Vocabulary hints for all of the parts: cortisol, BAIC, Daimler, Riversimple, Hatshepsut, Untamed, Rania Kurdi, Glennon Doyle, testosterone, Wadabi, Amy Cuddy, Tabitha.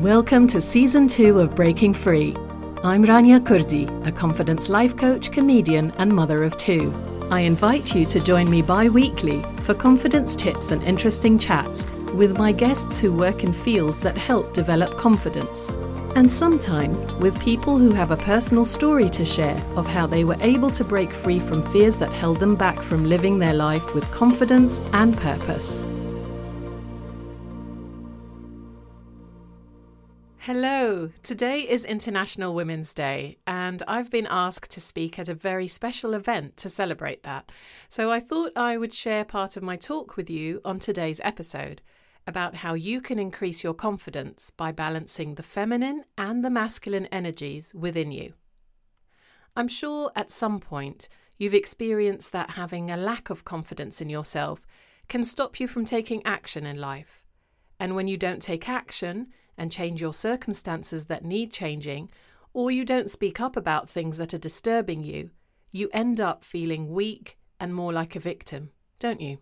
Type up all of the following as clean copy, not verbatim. Welcome to Season 2 of Breaking Free. I'm Rania Kurdi, a confidence life coach, comedian and mother of two. I invite you to join me bi-weekly for confidence tips and interesting chats with my guests who work in fields that help develop confidence. And sometimes with people who have a personal story to share of how they were able to break free from fears that held them back from living their life with confidence and purpose. Hello, today is International Women's Day, and I've been asked to speak at a very special event to celebrate that. So I thought I would share part of my talk with you on today's episode about how you can increase your confidence by balancing the feminine and the masculine energies within you. I'm sure at some point you've experienced that having a lack of confidence in yourself can stop you from taking action in life. And when you don't take action and change your circumstances that need changing, or you don't speak up about things that are disturbing you, you end up feeling weak and more like a victim, don't you?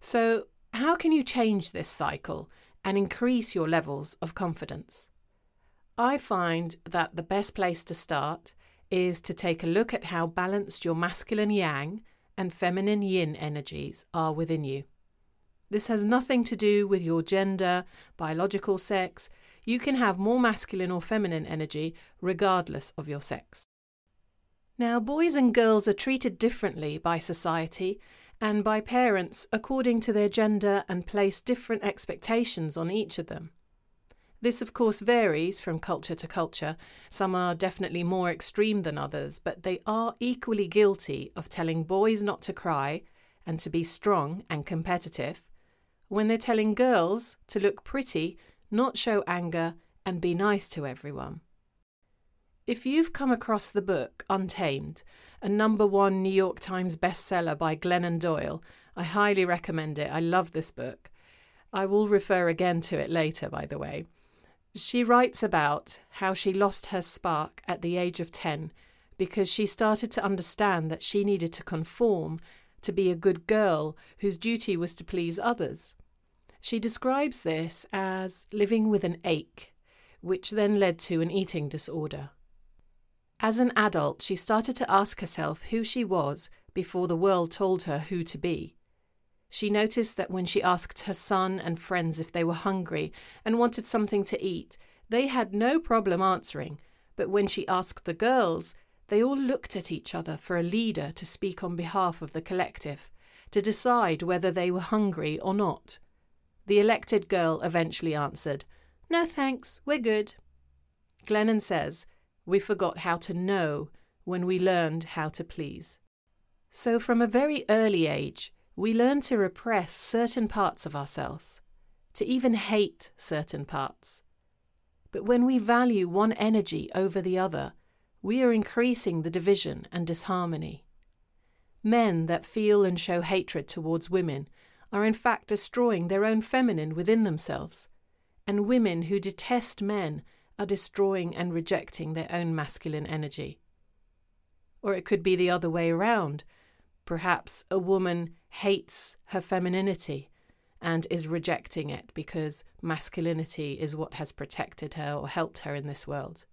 So how can you change this cycle and increase your levels of confidence? I find that the best place to start is to take a look at how balanced your masculine yang and feminine yin energies are within you. This has nothing to do with your gender, biological sex. You can have more masculine or feminine energy regardless of your sex. Now, boys and girls are treated differently by society and by parents according to their gender and place different expectations on each of them. This, of course, varies from culture to culture. Some are definitely more extreme than others, but they are equally guilty of telling boys not to cry and to be strong and competitive, when they're telling girls to look pretty, not show anger, and be nice to everyone. If you've come across the book Untamed, a #1 New York Times bestseller by Glennon Doyle, I highly recommend it. I love this book. I will refer again to it later, by the way. She writes about how she lost her spark at the age of 10 because she started to understand that she needed to conform to be a good girl whose duty was to please others. She describes this as living with an ache, which then led to an eating disorder. As an adult, she started to ask herself who she was before the world told her who to be. She noticed that when she asked her son and friends if they were hungry and wanted something to eat, they had no problem answering, but when she asked the girls, they all looked at each other for a leader to speak on behalf of the collective, to decide whether they were hungry or not. The elected girl eventually answered, "No thanks, we're good." Glennon says, "We forgot how to know when we learned how to please." So from a very early age, we learn to repress certain parts of ourselves, to even hate certain parts. But when we value one energy over the other, we are increasing the division and disharmony. Men that feel and show hatred towards women are in fact destroying their own feminine within themselves, and women who detest men are destroying and rejecting their own masculine energy. Or it could be the other way around. Perhaps a woman hates her femininity and is rejecting it because masculinity is what has protected her or helped her in this world.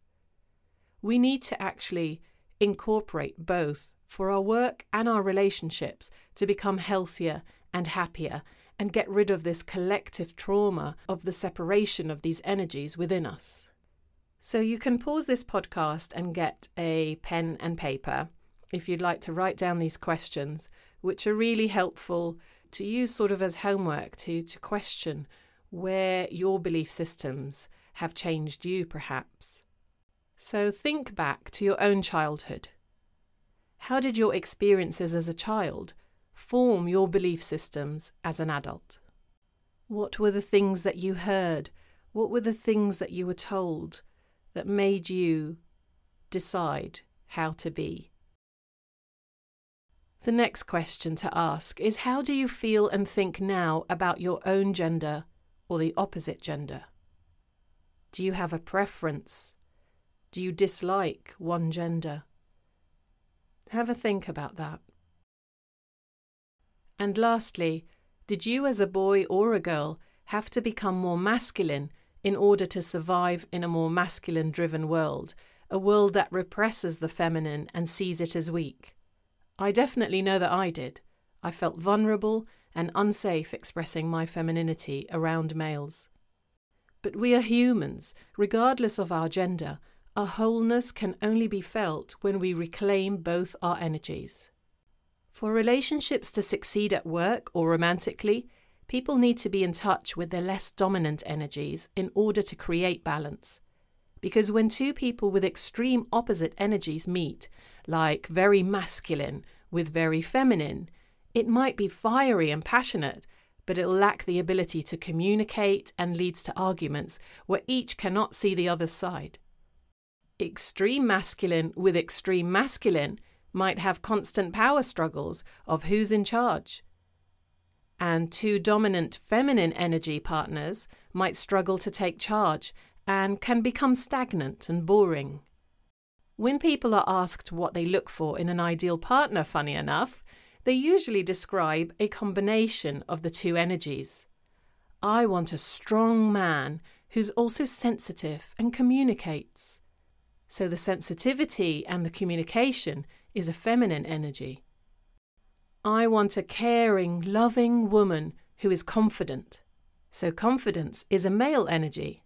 We need to actually incorporate both for our work and our relationships to become healthier and happier and get rid of this collective trauma of the separation of these energies within us. So you can pause this podcast and get a pen and paper if you'd like to write down these questions, which are really helpful to use sort of as homework to question where your belief systems have changed you perhaps. So think back to your own childhood. How did your experiences as a child form your belief systems as an adult? What were the things that you heard? What were the things that you were told that made you decide how to be? The next question to ask is, how do you feel and think now about your own gender or the opposite gender? Do you have a preference? Do you dislike one gender? Have a think about that. And lastly, did you as a boy or a girl have to become more masculine in order to survive in a more masculine-driven world, a world that represses the feminine and sees it as weak. I definitely know that I did. I felt vulnerable and unsafe expressing my femininity around males. But we are humans, regardless of our gender. Our wholeness can only be felt when we reclaim both our energies. For relationships to succeed at work or romantically, people need to be in touch with their less dominant energies in order to create balance. Because when two people with extreme opposite energies meet, like very masculine with very feminine, it might be fiery and passionate, but it'll lack the ability to communicate and leads to arguments where each cannot see the other's side. Extreme masculine with extreme masculine might have constant power struggles of who's in charge. And two dominant feminine energy partners might struggle to take charge and can become stagnant and boring. When people are asked what they look for in an ideal partner, funny enough, they usually describe a combination of the two energies. I want a strong man who's also sensitive and communicates. So the sensitivity and the communication is a feminine energy. I want a caring, loving woman who is confident. So confidence is a male energy.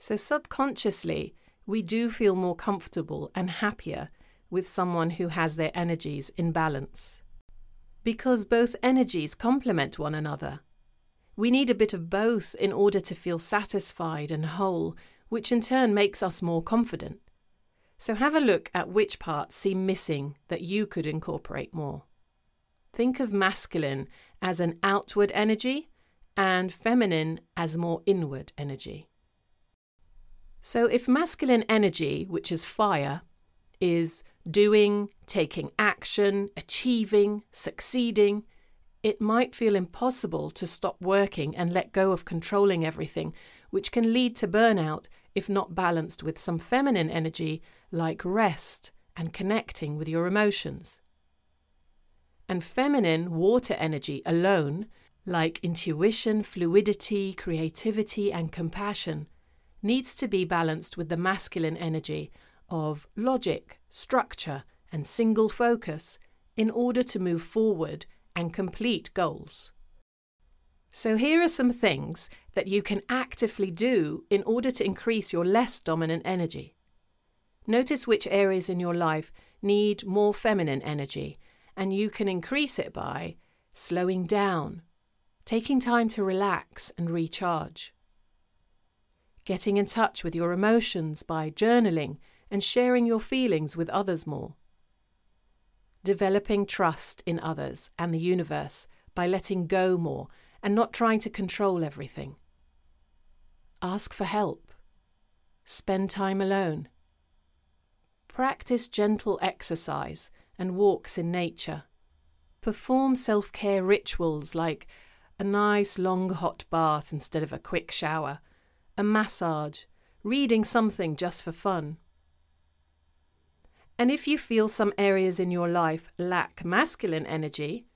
So subconsciously, we do feel more comfortable and happier with someone who has their energies in balance. Because both energies complement one another. We need a bit of both in order to feel satisfied and whole, which in turn makes us more confident. So have a look at which parts seem missing that you could incorporate more. Think of masculine as an outward energy and feminine as more inward energy. So if masculine energy, which is fire, is doing, taking action, achieving, succeeding, it might feel impossible to stop working and let go of controlling everything, which can lead to burnout if not balanced with some feminine energy like rest and connecting with your emotions. And feminine water energy alone, like intuition, fluidity, creativity and compassion, needs to be balanced with the masculine energy of logic, structure and single focus in order to move forward and complete goals. So here are some things that you can actively do in order to increase your less dominant energy. Notice which areas in your life need more feminine energy, and you can increase it by slowing down, taking time to relax and recharge, getting in touch with your emotions by journaling and sharing your feelings with others more, developing trust in others and the universe by letting go more and not trying to control everything. Ask for help. Spend time alone. Practice gentle exercise and walks in nature. Perform self-care rituals like a nice long hot bath instead of a quick shower, a massage, reading something just for fun. And if you feel some areas in your life lack masculine energy,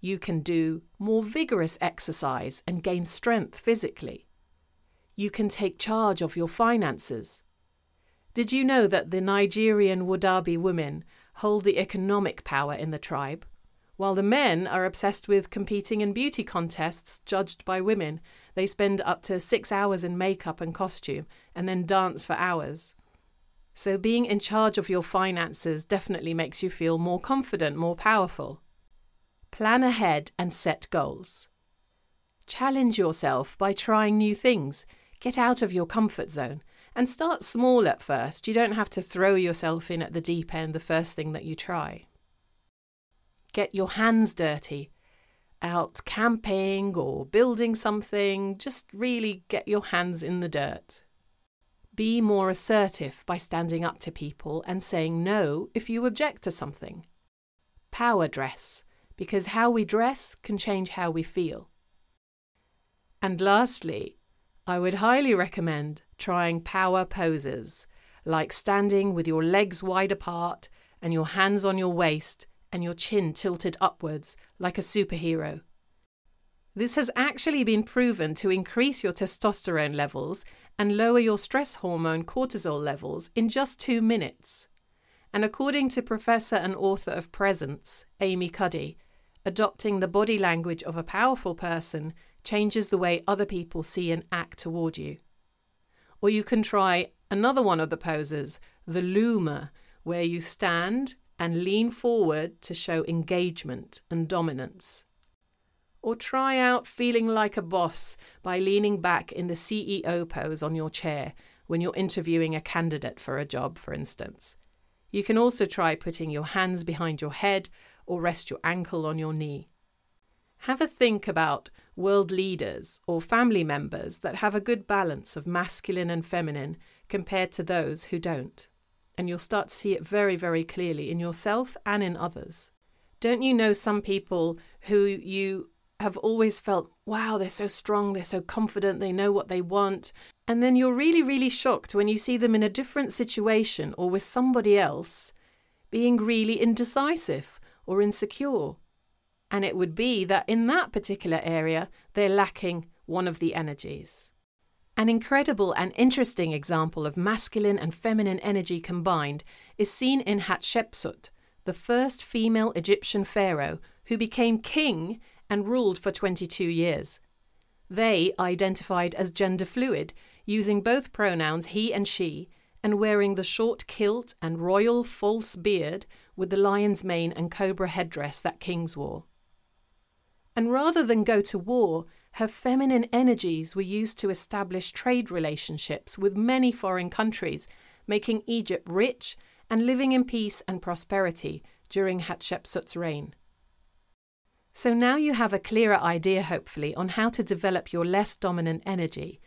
you can do more vigorous exercise and gain strength physically. You can take charge of your finances. Did you know that the Nigerian Wadabi women hold the economic power in the tribe, while the men are obsessed with competing in beauty contests judged by women? They spend up to 6 hours in makeup and costume and then dance for hours. So being in charge of your finances definitely makes you feel more confident, more powerful. Plan ahead and set goals. Challenge yourself by trying new things. Get out of your comfort zone and start small at first. You don't have to throw yourself in at the deep end the first thing that you try. Get your hands dirty. Out camping or building something, just really get your hands in the dirt. Be more assertive by standing up to people and saying no if you object to something. Power dress. Because how we dress can change how we feel. And lastly, I would highly recommend trying power poses, like standing with your legs wide apart and your hands on your waist and your chin tilted upwards like a superhero. This has actually been proven to increase your testosterone levels and lower your stress hormone cortisol levels in just 2 minutes. And according to professor and author of Presence, Amy Cuddy, adopting the body language of a powerful person changes the way other people see and act toward you. Or you can try another one of the poses, the llama, where you stand and lean forward to show engagement and dominance. Or try out feeling like a boss by leaning back in the CEO pose on your chair when you're interviewing a candidate for a job, for instance. You can also try putting your hands behind your head or rest your ankle on your knee. Have a think about world leaders or family members that have a good balance of masculine and feminine compared to those who don't. And you'll start to see it very, very clearly in yourself and in others. Don't you know some people who you have always felt, wow, they're so strong, they're so confident, they know what they want. And then you're really, really shocked when you see them in a different situation or with somebody else being really indecisive or insecure. And it would be that in that particular area, they're lacking one of the energies. An incredible and interesting example of masculine and feminine energy combined is seen in Hatshepsut, the first female Egyptian pharaoh who became king and ruled for 22 years. They identified as gender fluid, using both pronouns he and she, and wearing the short kilt and royal false beard with the lion's mane and cobra headdress that kings wore. And rather than go to war, her feminine energies were used to establish trade relationships with many foreign countries, making Egypt rich and living in peace and prosperity during Hatshepsut's reign. So now you have a clearer idea, hopefully, on how to develop your less dominant energy.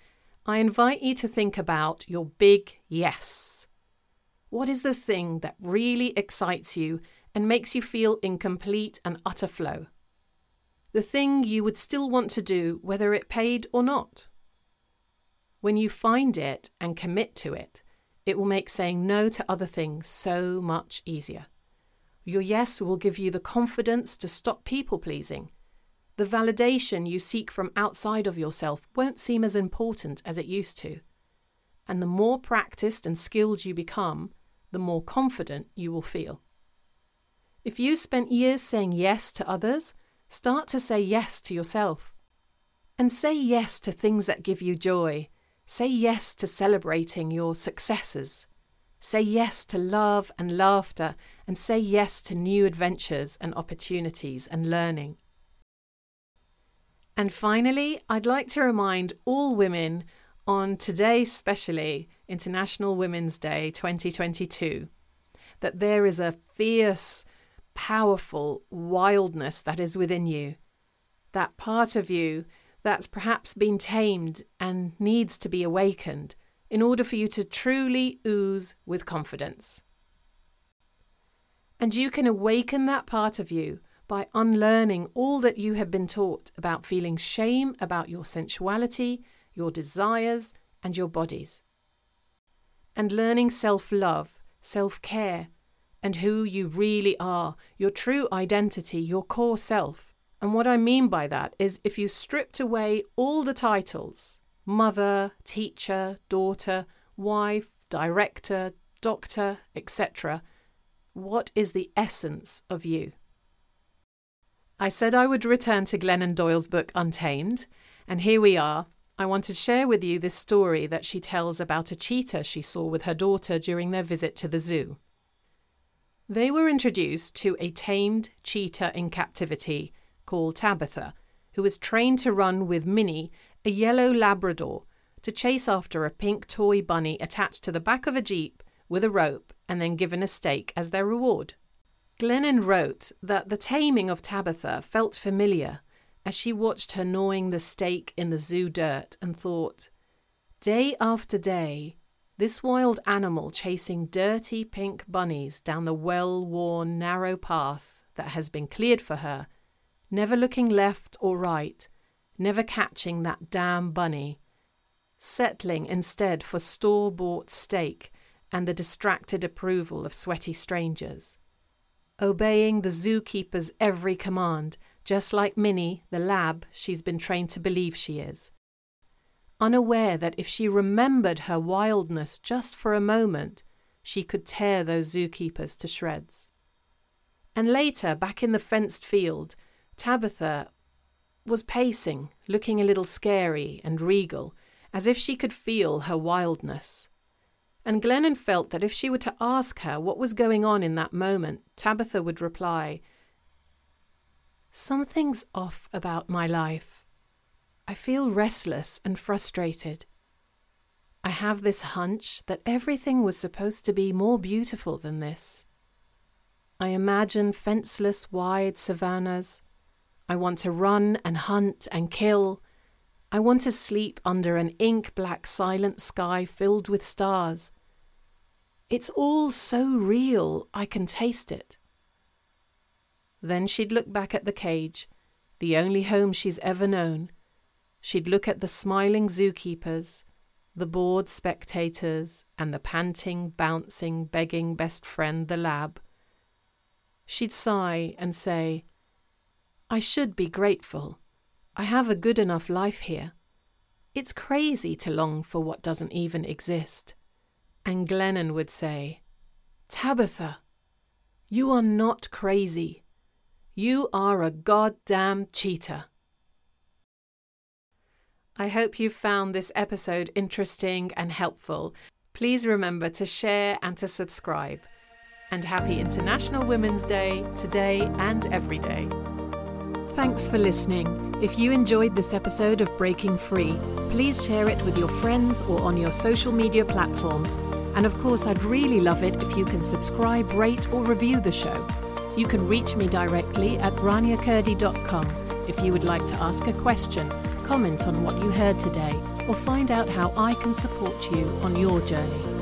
I invite you to think about your big yes. What is the thing that really excites you and makes you feel in complete and utter flow? The thing you would still want to do whether it paid or not. When you find it and commit to it, it will make saying no to other things so much easier. Your yes will give you the confidence to stop people-pleasing. The validation you seek from outside of yourself won't seem as important as it used to. And the more practiced and skilled you become, the more confident you will feel. If you spent years saying yes to others, start to say yes to yourself. And say yes to things that give you joy. Say yes to celebrating your successes. Say yes to love and laughter, and say yes to new adventures and opportunities and learning. And finally, I'd like to remind all women on today, especially International Women's Day 2022, that there is a fierce, powerful wildness that is within you, that part of you that's perhaps been tamed and needs to be awakened, in order for you to truly ooze with confidence. And you can awaken that part of you by unlearning all that you have been taught about feeling shame about your sensuality, your desires, and your bodies. And learning self-love, self-care, and who you really are, your true identity, your core self. And what I mean by that is if you stripped away all the titles, mother, teacher, daughter, wife, director, doctor, etc. What is the essence of you? I said I would return to Glennon Doyle's book Untamed, and here we are. I want to share with you this story that she tells about a cheetah she saw with her daughter during their visit to the zoo. They were introduced to a tamed cheetah in captivity called Tabitha, who was trained to run with Minnie, a yellow Labrador, to chase after a pink toy bunny attached to the back of a jeep with a rope and then given a stake as their reward. Glennon wrote that the taming of Tabitha felt familiar as she watched her gnawing the stake in the zoo dirt and thought, day after day, this wild animal chasing dirty pink bunnies down the well-worn narrow path that has been cleared for her, never looking left or right, never catching that damn bunny, settling instead for store-bought steak and the distracted approval of sweaty strangers. Obeying the zookeeper's every command, just like Minnie, the lab she's been trained to believe she is. unaware that if she remembered her wildness just for a moment, she could tear those zookeepers to shreds. And later, back in the fenced field, Tabitha was pacing, looking a little scary and regal, as if she could feel her wildness. And Glennon felt that if she were to ask her what was going on in that moment, Tabitha would reply, "Something's off about my life. I feel restless and frustrated. I have this hunch that everything was supposed to be more beautiful than this. I imagine fenceless, wide savannas. I want to run and hunt and kill. I want to sleep under an ink-black silent sky filled with stars. It's all so real, I can taste it." Then she'd look back at the cage, the only home she's ever known. She'd look at the smiling zookeepers, the bored spectators, and the panting, bouncing, begging best friend, the lab. She'd sigh and say, "I should be grateful. I have a good enough life here. It's crazy to long for what doesn't even exist." And Glennon would say, "Tabitha, you are not crazy. You are a goddamn cheater." I hope you found this episode interesting and helpful. Please remember to share and to subscribe. And happy International Women's Day today and every day. Thanks for listening. If you enjoyed this episode of Breaking Free, please share it with your friends or on your social media platforms. And of course, I'd really love it if you can subscribe, rate or review the show. You can reach me directly at raniakurdi.com if you would like to ask a question, comment on what you heard today, or find out how I can support you on your journey.